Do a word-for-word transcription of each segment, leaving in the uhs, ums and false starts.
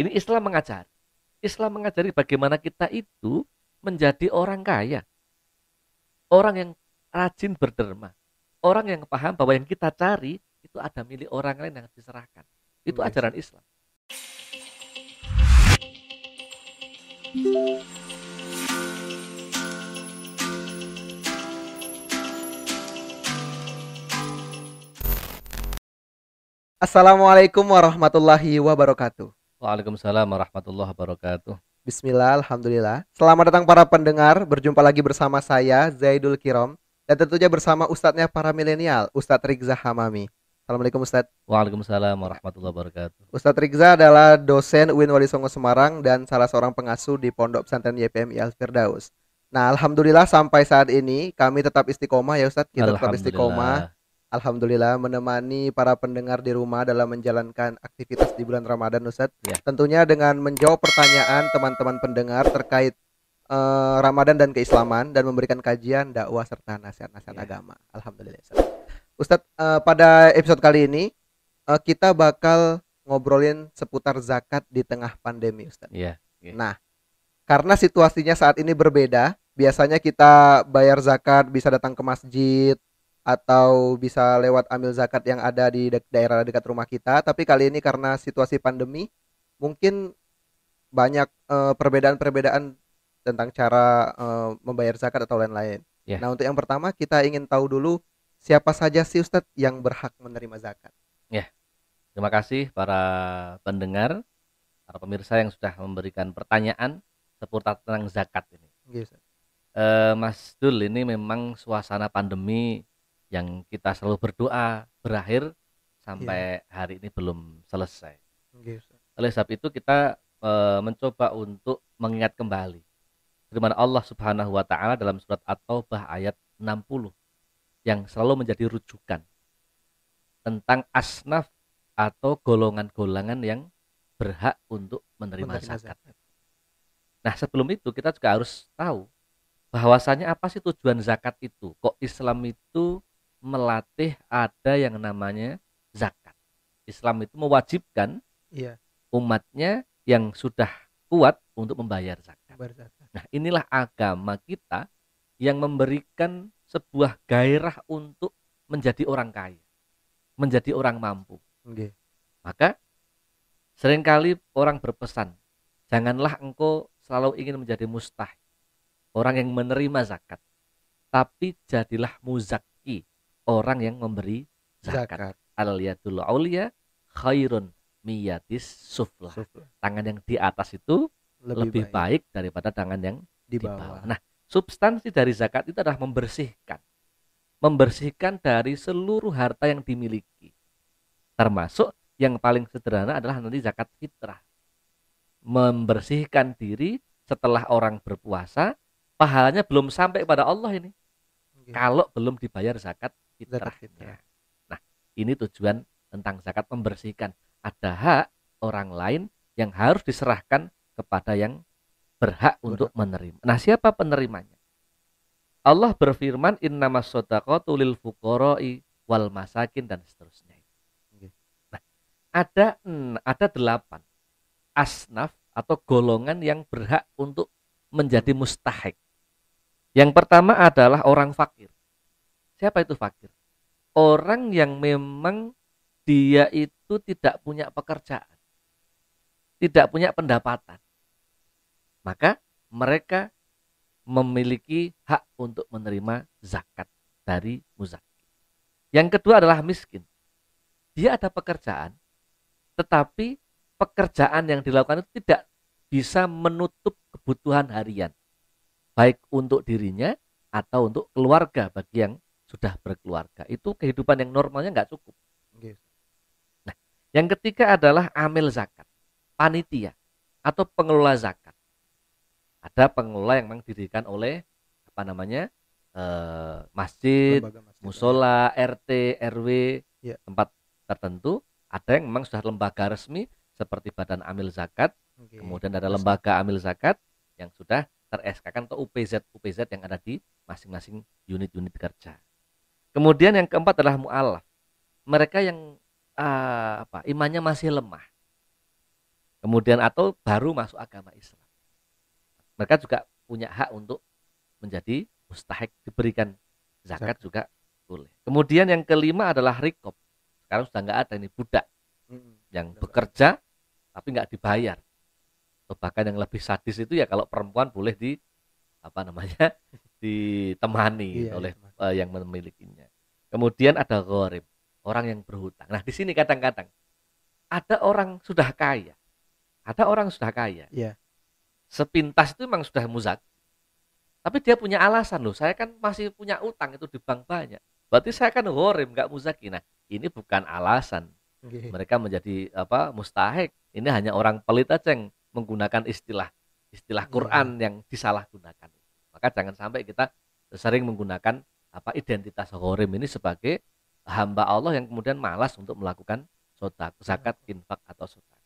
Ini Islam mengajar. Islam mengajari bagaimana kita itu menjadi orang kaya. Orang yang rajin berderma. Orang yang paham bahwa yang kita cari itu ada milik orang lain yang diserahkan. Itu Mereka. ajaran Islam. Assalamualaikum warahmatullahi wabarakatuh. Waalaikumsalam warahmatullahi wabarakatuh. Bismillah, alhamdulillah. Selamat datang para pendengar, berjumpa lagi bersama saya Zaidul Kirom dan tentunya bersama ustadznya para milenial, Ustaz Rikza Hamami. Assalamualaikum Ustaz. Waalaikumsalam warahmatullahi wabarakatuh. Ustaz Rikza adalah dosen U I N Walisongo Semarang dan salah seorang pengasuh di Pondok Pesantren Y P M Al-Firdhaus. Nah, alhamdulillah sampai saat ini kami tetap istiqomah ya Ustaz, kita tetap istiqomah. Alhamdulillah menemani para pendengar di rumah dalam menjalankan aktivitas di bulan Ramadan Ustaz. Ya. Tentunya dengan menjawab pertanyaan teman-teman pendengar terkait uh, Ramadan dan keislaman dan memberikan kajian, dakwah serta nasihat-nasihat ya. agama. Alhamdulillah Ustaz. Ustadz, uh, pada episode kali ini uh, kita bakal ngobrolin seputar zakat di tengah pandemi, Ustadz. Yeah, yeah. Nah, karena situasinya saat ini berbeda, biasanya kita bayar zakat bisa datang ke masjid atau bisa lewat amil zakat yang ada di de- daerah dekat rumah kita. Tapi kali ini karena situasi pandemi, mungkin banyak uh, perbedaan-perbedaan tentang cara uh, membayar zakat atau lain-lain. Yeah. Nah, untuk yang pertama kita ingin tahu dulu, siapa saja sih Ustadz yang berhak menerima zakat? Ya, terima kasih para pendengar, para pemirsa yang sudah memberikan pertanyaan seputar tentang zakat ini. Yes, e, Mas Dul, ini memang suasana pandemi yang kita selalu berdoa berakhir sampai yeah. hari ini belum selesai. Yes, oleh sebab itu kita e, mencoba untuk mengingat kembali firman Allah Subhanahu Wa Taala dalam surat At-Taubah ayat enam puluh. Yang selalu menjadi rujukan tentang asnaf atau golongan-golongan yang berhak untuk menerima, menerima zakat. zakat. Nah, sebelum itu kita juga harus tahu bahwasanya apa sih tujuan zakat itu? Kok Islam itu melatih ada yang namanya zakat? Islam itu mewajibkan iya. umatnya yang sudah kuat untuk membayar zakat. membayar zakat. Nah, inilah agama kita yang memberikan sebuah gairah untuk menjadi orang kaya, menjadi orang mampu. Okay. Maka seringkali orang berpesan, janganlah engkau selalu ingin menjadi mustahik, orang yang menerima zakat, tapi jadilah muzakki, orang yang memberi zakat. zakat. Al-yadul aulia khairun miyatis suflah. suflah. Tangan yang di atas itu lebih, lebih baik. baik daripada tangan yang di bawah. Di bawah. Nah, substansi dari zakat itu adalah membersihkan. Membersihkan dari seluruh harta yang dimiliki. Termasuk yang paling sederhana adalah nanti zakat fitrah. Membersihkan diri setelah orang berpuasa, pahalanya belum sampai kepada Allah ini. Okay. Kalau belum dibayar zakat fitrah. Fitrah. Nah, ini tujuan tentang zakat membersihkan. Ada hak orang lain yang harus diserahkan kepada yang berhak untuk menerima. Nah, siapa penerimanya? Allah berfirman innamas shadaqatu lil fuqara'i wal masakin dan seterusnya. Nah, ada ada delapan asnaf atau golongan yang berhak untuk menjadi mustahik. Yang pertama adalah orang fakir. Siapa itu fakir? Orang yang memang dia itu tidak punya pekerjaan, tidak punya pendapatan. Maka mereka memiliki hak untuk menerima zakat dari muzakki. Yang kedua adalah miskin. Dia ada pekerjaan, tetapi pekerjaan yang dilakukan itu tidak bisa menutup kebutuhan harian, baik untuk dirinya atau untuk keluarga bagi yang sudah berkeluarga. Itu kehidupan yang normalnya nggak cukup. Nah, yang ketiga adalah amil zakat, panitia atau pengelola zakat. Ada pengelola yang memang didirikan oleh apa namanya eh, masjid, masjid musola, ya. R T, R W ya. tempat tertentu. Ada yang memang sudah lembaga resmi seperti Badan Amil Zakat. Okay. Kemudian ada lembaga amil zakat yang sudah ter-S K-kan atau U P Z U P Z yang ada di masing-masing unit-unit kerja. Kemudian yang keempat adalah mu'alaf. Mereka yang uh, apa imannya masih lemah. kemudian atau baru masuk agama Islam. Mereka juga punya hak untuk menjadi mustahik, diberikan zakat Zak. juga boleh. Kemudian yang kelima adalah rikob. Sekarang sudah nggak ada ini, budak mm-hmm. yang Betul. bekerja tapi nggak dibayar. Atau bahkan yang lebih sadis itu ya kalau perempuan boleh di apa namanya ditemani iya, oleh iya. Uh, yang memilikinya. Kemudian ada gharib, orang yang berhutang. Nah di sini kadang-kadang ada orang sudah kaya, ada orang sudah kaya. Iya. Sepintas itu memang sudah muzaki. Tapi dia punya alasan, loh, saya kan masih punya utang itu di bank banyak. Berarti saya kan gharib, nggak muzaki. Nah, ini bukan alasan. Okay. Mereka menjadi apa mustahik. Ini hanya orang pelit aja yang menggunakan istilah istilah Quran yeah. yang disalahgunakan. Maka jangan sampai kita sering menggunakan apa identitas gharib ini sebagai hamba Allah yang kemudian malas untuk melakukan sedekah, zakat, infak atau sedekah.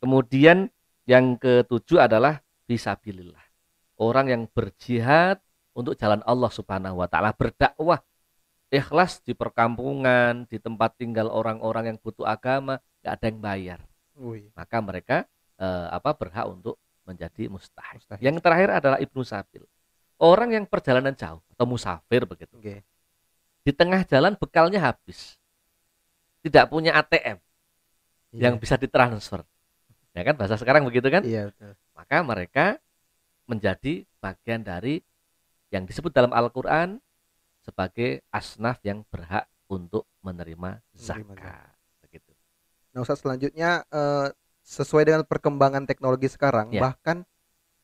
Kemudian yang ketujuh adalah fisabilillah. Orang yang berjihad untuk jalan Allah Subhanahu wa taala, berdakwah ikhlas di perkampungan, di tempat tinggal orang-orang yang butuh agama, enggak ada yang bayar. Ui. Maka mereka eh, apa berhak untuk menjadi mustahik. mustahik. Yang terakhir adalah ibnu sabil. Orang yang perjalanan jauh atau musafir begitu. Okay. Di tengah jalan bekalnya habis. Tidak punya A T M yeah. yang bisa ditransfer. Ya kan bahasa sekarang begitu kan? Iya, yeah, maka mereka menjadi bagian dari yang disebut dalam Al-Quran sebagai asnaf yang berhak untuk menerima zakat. Begitu. Nah Ustaz, selanjutnya uh, sesuai dengan perkembangan teknologi sekarang ya. Bahkan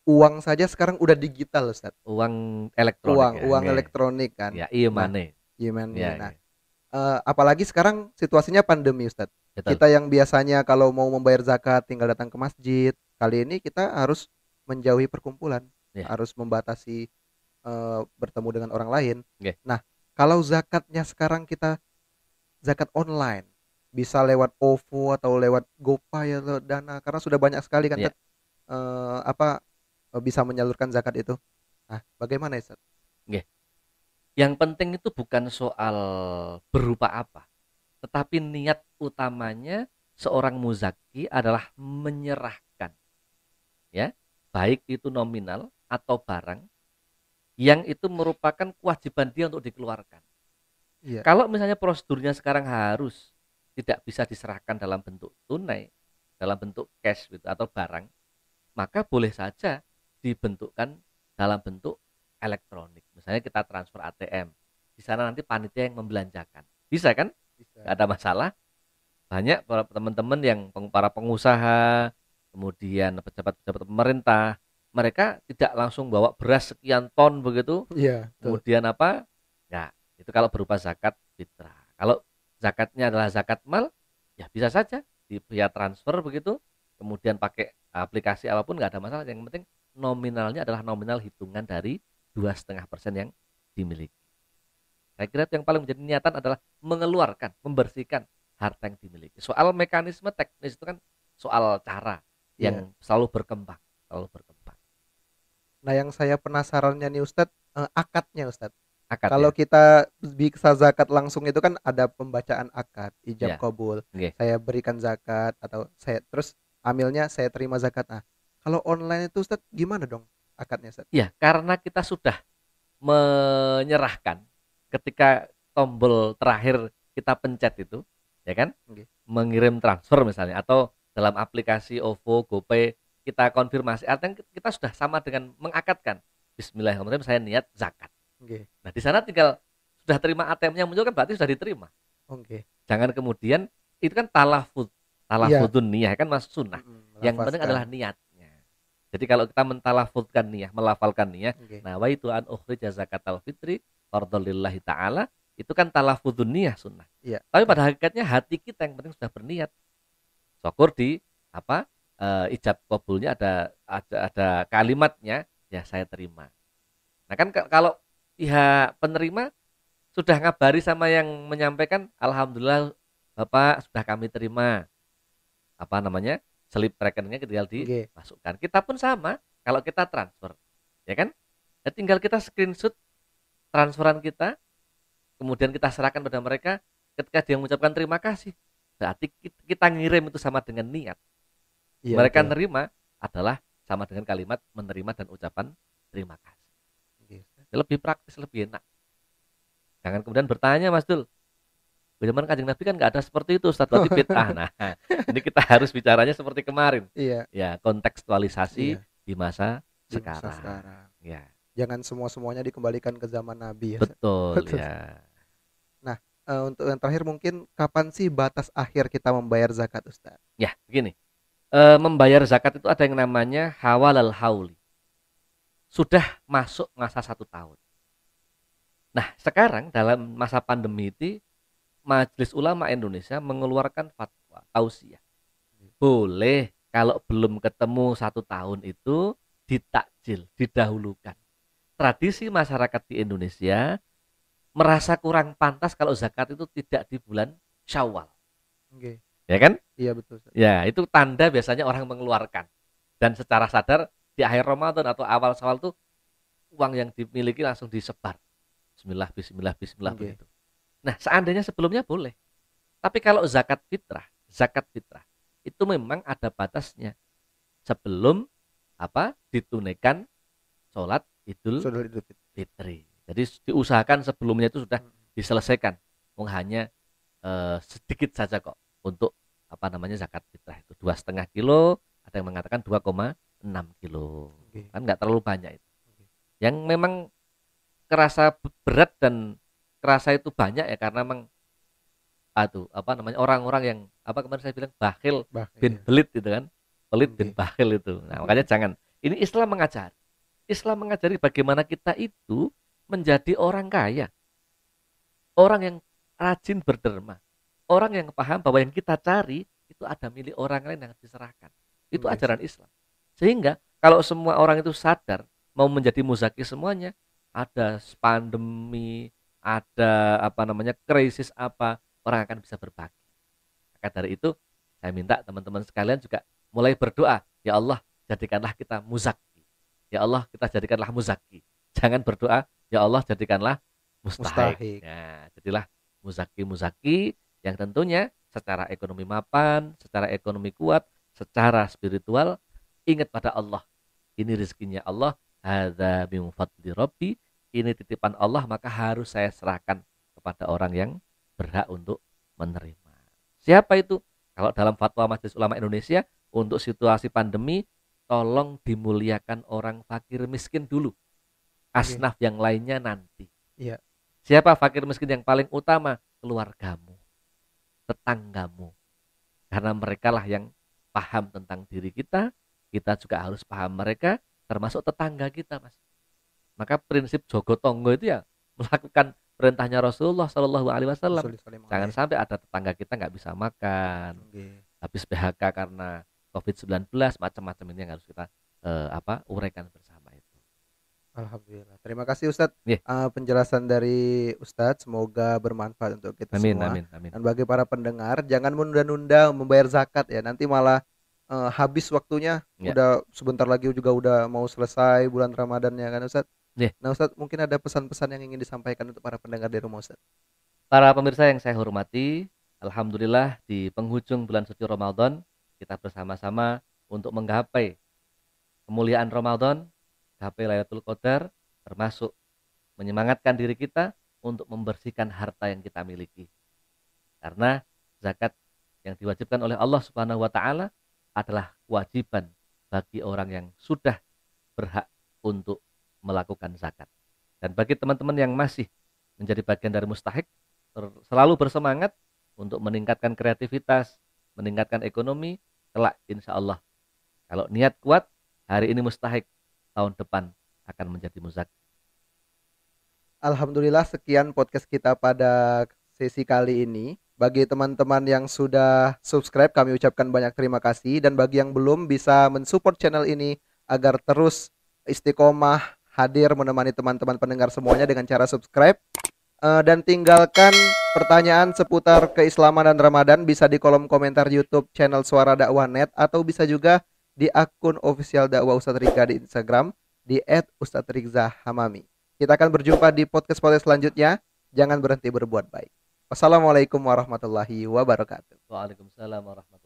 uang saja sekarang udah digital Ustaz. Uang elektronik. Uang, ya, uang ya. elektronik kan. Ya, e-money. E-money. Ya, nah, ya. Uh, apalagi sekarang situasinya pandemi Ustaz. Betul. Kita yang biasanya kalau mau membayar zakat tinggal datang ke masjid, kali ini kita harus menjauhi perkumpulan, yeah. harus membatasi uh, bertemu dengan orang lain. Yeah. Nah, kalau zakatnya sekarang kita zakat online, bisa lewat O V O atau lewat Gopay atau Dana, karena sudah banyak sekali kan yeah. uh, apa uh, bisa menyalurkan zakat itu. Nah, bagaimana Ustaz? Yeah. Yang penting itu bukan soal berupa apa, tetapi niat utamanya seorang muzaki adalah menyerahkan, ya. Baik itu nominal atau barang yang itu merupakan kewajiban dia untuk dikeluarkan. Iya. Kalau misalnya prosedurnya sekarang harus tidak bisa diserahkan dalam bentuk tunai, dalam bentuk cash gitu, atau barang, maka boleh saja dibentukkan dalam bentuk elektronik. Misalnya kita transfer A T M, di sana nanti panitia yang membelanjakan. Bisa kan? Bisa. Gak ada masalah. Banyak teman-teman yang para pengusaha, kemudian pejabat-pejabat pemerintah, mereka tidak langsung bawa beras sekian ton begitu. Iya. Kemudian betul. apa? Ya, itu kalau berupa zakat fitrah. Kalau zakatnya adalah zakat mal, ya bisa saja di via transfer begitu. Kemudian pakai aplikasi apapun nggak ada masalah. Yang penting nominalnya adalah nominal hitungan dari dua setengah persen yang dimiliki. Saya kira yang paling menjadi niatan adalah mengeluarkan, membersihkan harta yang dimiliki. Soal mekanisme teknis itu kan soal cara. Yang yeah. selalu berkembang, selalu berkembang. Nah, yang saya penasarannya nih Ustadz, eh, akadnya Ustadz. Akad, kalau ya. kita bisa zakat langsung itu kan ada pembacaan akad, ijab yeah. kabul. Okay. Saya berikan zakat atau saya terus amilnya saya terima zakat. Nah, kalau online itu Ustadz gimana dong akadnya Ustadz? Ya, karena kita sudah menyerahkan ketika tombol terakhir kita pencet itu, ya kan? Okay. Mengirim transfer misalnya atau dalam aplikasi O V O, Gopay kita konfirmasi, artinya kita sudah sama dengan mengakadkan. Bismillahirrahmanirrahim, saya niat zakat. Okay. Nah di sana tinggal sudah terima A T M-nya muncul kan berarti sudah diterima. Okay. Jangan kemudian itu kan talafud, talafudun yeah. niyah kan mas sunnah. Mm-hmm, yang penting adalah niatnya. Jadi kalau kita mentalafudkan niyah, melafalkan niyah, okay. nah wa itu an ukhrija zakatal fitri fardhalillahi taala, itu kan talafudun niyah sunnah. Yeah. Tapi pada hakikatnya hati kita yang penting sudah berniat. Syukur di apa e, ijab kabulnya ada, ada ada kalimatnya ya saya terima. Nah kan ke, kalau pihak penerima sudah ngabari sama yang menyampaikan, alhamdulillah Bapak sudah kami terima apa namanya slip rekeningnya tinggal dimasukkan. Okay. Kita pun sama kalau kita transfer ya kan, ya, tinggal kita screenshot transferan kita kemudian kita serahkan pada mereka. Ketika dia mengucapkan terima kasih berarti kita ngirim itu sama dengan niat. ya, mereka betul. Nerima adalah sama dengan kalimat menerima dan ucapan terima kasih. Ya. Lebih praktis, lebih enak. Jangan kemudian bertanya, Mas Dul, zaman Kanjeng Nabi kan nggak ada seperti itu, Ustaz, berarti bid'ah. Nah, ini kita harus bicaranya seperti kemarin. Iya. Ya, kontekstualisasi iya. di masa di sekarang. Masa sekarang. Ya. Jangan semua-semuanya dikembalikan ke zaman Nabi. Ya. Betul, betul. Ya. Nah, e, untuk yang terakhir mungkin, kapan sih batas akhir kita membayar zakat, Ustaz? Ya, begini. E, membayar zakat itu ada yang namanya hawalal hauli. Sudah masuk masa satu tahun. Nah, sekarang dalam masa pandemi itu, Majelis Ulama Indonesia mengeluarkan fatwa tausiah. Boleh kalau belum ketemu satu tahun itu ditakjil, didahulukan. Tradisi masyarakat di Indonesia merasa kurang pantas kalau zakat itu tidak di bulan Syawal. Oke. Ya kan? Iya betul. Ya, itu tanda biasanya orang mengeluarkan. Dan secara sadar di akhir Ramadan atau awal Syawal itu uang yang dimiliki langsung disebar. Bismillah, bismillah, bismillah okay. begitu. Nah, seandainya sebelumnya boleh. Tapi kalau zakat fitrah, zakat fitrah itu memang ada batasnya. Sebelum apa? Ditunaikan sholat Idul Fitri. Jadi diusahakan sebelumnya itu sudah diselesaikan. Hanya eh, sedikit saja kok untuk apa namanya zakat fitrah itu dua koma lima kilo, ada yang mengatakan dua koma enam kilo. Okay. Kan enggak terlalu banyak itu. Okay. Yang memang kerasa berat dan kerasa itu banyak ya karena memang aduh, apa namanya orang-orang yang apa kemarin saya bilang bakhil, bakhil bin ya. Belit gitu kan, pelit okay. bin bakhil itu. Nah makanya okay. jangan. Ini Islam mengajari, Islam mengajari bagaimana kita itu menjadi orang kaya, orang yang rajin berderma, orang yang paham bahwa yang kita cari itu ada milik orang lain yang diserahkan. Itu okay. ajaran Islam. Sehingga kalau semua orang itu sadar mau menjadi muzaki semuanya, ada pandemi, ada apa namanya krisis apa, orang akan bisa berbagi. Maka dari itu saya minta teman-teman sekalian juga mulai berdoa, ya Allah jadikanlah kita muzaki, ya Allah kita jadikanlah muzaki. Jangan berdoa ya Allah jadikanlah mustahik, mustahik. Nah, jadilah muzaki-muzaki yang tentunya secara ekonomi mapan, secara ekonomi kuat, secara spiritual ingat pada Allah, ini rezekinya Allah, hadza min fadli rabbi, ini titipan Allah, maka harus saya serahkan kepada orang yang berhak untuk menerima. Siapa itu? Kalau dalam fatwa Majelis Ulama Indonesia untuk situasi pandemi, tolong dimuliakan orang fakir miskin dulu. Asnaf okay. yang lainnya nanti. Yeah. Siapa fakir miskin yang paling utama? Keluargamu, tetanggamu. Karena merekalah yang paham tentang diri kita, kita juga harus paham mereka, termasuk tetangga kita, Mas. Maka prinsip jogo tonggo itu ya melakukan perintahnya Rasulullah Shallallahu Alaihi Wasallam. Jangan sampai ada tetangga kita nggak bisa makan, okay. habis P H K karena covid sembilan belas, macam-macam ini yang harus kita uh, apa uraikan bersama itu. Alhamdulillah. Terima kasih Ustadz yeah. uh, penjelasan dari Ustadz, semoga bermanfaat untuk kita amin, semua. Amin, amin. Dan bagi para pendengar jangan menunda-nunda membayar zakat ya, nanti malah uh, habis waktunya. Yeah. Udah sebentar lagi juga udah mau selesai bulan Ramadannya kan Ustadz. Yeah. Nah Ustadz, mungkin ada pesan-pesan yang ingin disampaikan untuk para pendengar di rumah Ustadz. Para pemirsa yang saya hormati, alhamdulillah di penghujung bulan suci Ramadan kita bersama-sama untuk menggapai kemuliaan Ramadan, gapai Lailatul Qadar, termasuk menyemangatkan diri kita untuk membersihkan harta yang kita miliki. Karena zakat yang diwajibkan oleh Allah Subhanahu wa taala adalah kewajiban bagi orang yang sudah berhak untuk melakukan zakat. Dan bagi teman-teman yang masih menjadi bagian dari mustahik, selalu bersemangat untuk meningkatkan kreativitas, meningkatkan ekonomi, kelak insya Allah kalau niat kuat, hari ini mustahik, tahun depan akan menjadi muzaki. Alhamdulillah, sekian podcast kita pada sesi kali ini. Bagi teman-teman yang sudah subscribe, kami ucapkan banyak terima kasih. Dan bagi yang belum, bisa mensupport channel ini agar terus istiqomah hadir menemani teman-teman pendengar semuanya dengan cara subscribe uh, dan tinggalkan pertanyaan seputar keislaman dan Ramadan bisa di kolom komentar YouTube channel Suara Dakwah Net, atau bisa juga di akun official dakwah Ustaz Rikza di Instagram di et ustaz rikza hamami. Kita akan berjumpa di podcast-podcast selanjutnya. Jangan berhenti berbuat baik. Wassalamualaikum warahmatullahi wabarakatuh. Waalaikumsalam warahmatullahi wabarakatuh.